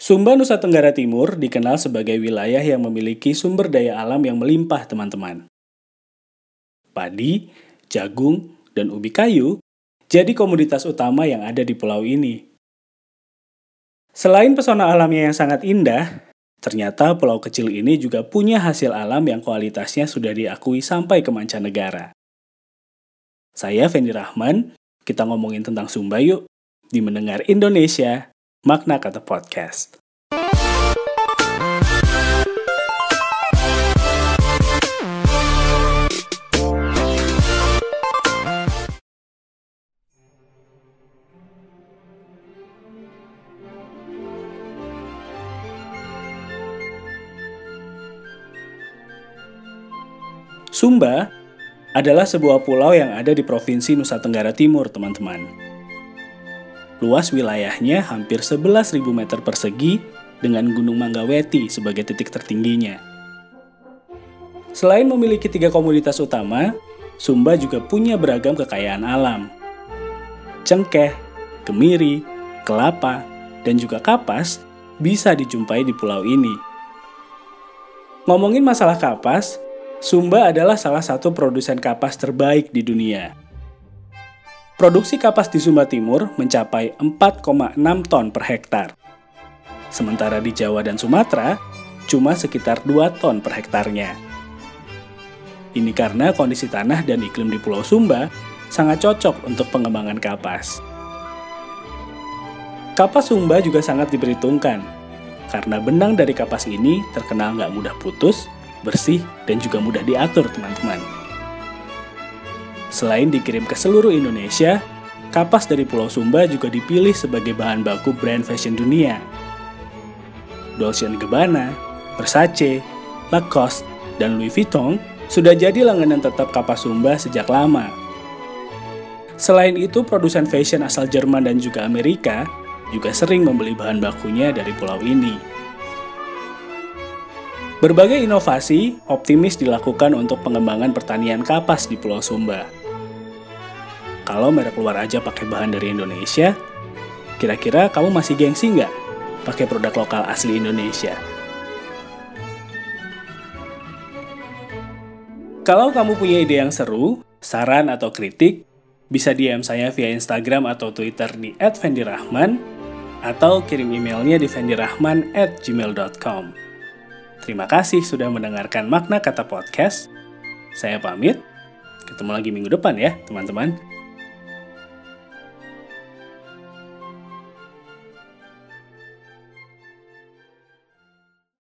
Sumba, Nusa Tenggara Timur dikenal sebagai wilayah yang memiliki sumber daya alam yang melimpah, teman-teman. Padi, jagung, dan ubi kayu jadi komoditas utama yang ada di pulau ini. Selain pesona alamnya yang sangat indah, ternyata pulau kecil ini juga punya hasil alam yang kualitasnya sudah diakui sampai ke mancanegara. Saya Fendi Rahman, kita ngomongin tentang Sumba yuk, di Mendengar Indonesia, Makna Kata Podcast. Sumba adalah sebuah pulau yang ada di Provinsi Nusa Tenggara Timur, teman-teman. Luas wilayahnya hampir 11.000 meter persegi dengan Gunung Manggaweti sebagai titik tertingginya. Selain memiliki 3 komoditas utama, Sumba juga punya beragam kekayaan alam. Cengkeh, kemiri, kelapa, dan juga kapas bisa dijumpai di pulau ini. Ngomongin masalah kapas, Sumba adalah salah satu produsen kapas terbaik di dunia. Produksi kapas di Sumba Timur mencapai 4,6 ton per hektar. Sementara di Jawa dan Sumatera, cuma sekitar 2 ton per hektarnya. Ini karena kondisi tanah dan iklim di Pulau Sumba sangat cocok untuk pengembangan kapas. Kapas Sumba juga sangat diperhitungkan, karena benang dari kapas ini terkenal nggak mudah putus, bersih, dan juga mudah diatur, teman-teman. Selain dikirim ke seluruh Indonesia, kapas dari Pulau Sumba juga dipilih sebagai bahan baku brand fashion dunia. Dolce & Gabbana, Versace, Lacoste, dan Louis Vuitton sudah jadi langganan tetap kapas Sumba sejak lama. Selain itu, produsen fashion asal Jerman dan juga Amerika juga sering membeli bahan bakunya dari pulau ini. Berbagai inovasi optimis dilakukan untuk pengembangan pertanian kapas di Pulau Sumba. Kalau merek luar aja pakai bahan dari Indonesia, kira-kira kamu masih gengsi nggak pakai produk lokal asli Indonesia? Kalau kamu punya ide yang seru, saran atau kritik, bisa DM saya via Instagram atau Twitter di @vendirahman atau kirim emailnya di vendirahman@gmail.com. Terima kasih sudah mendengarkan Makna Kata Podcast. Saya pamit. Ketemu lagi minggu depan ya, teman-teman.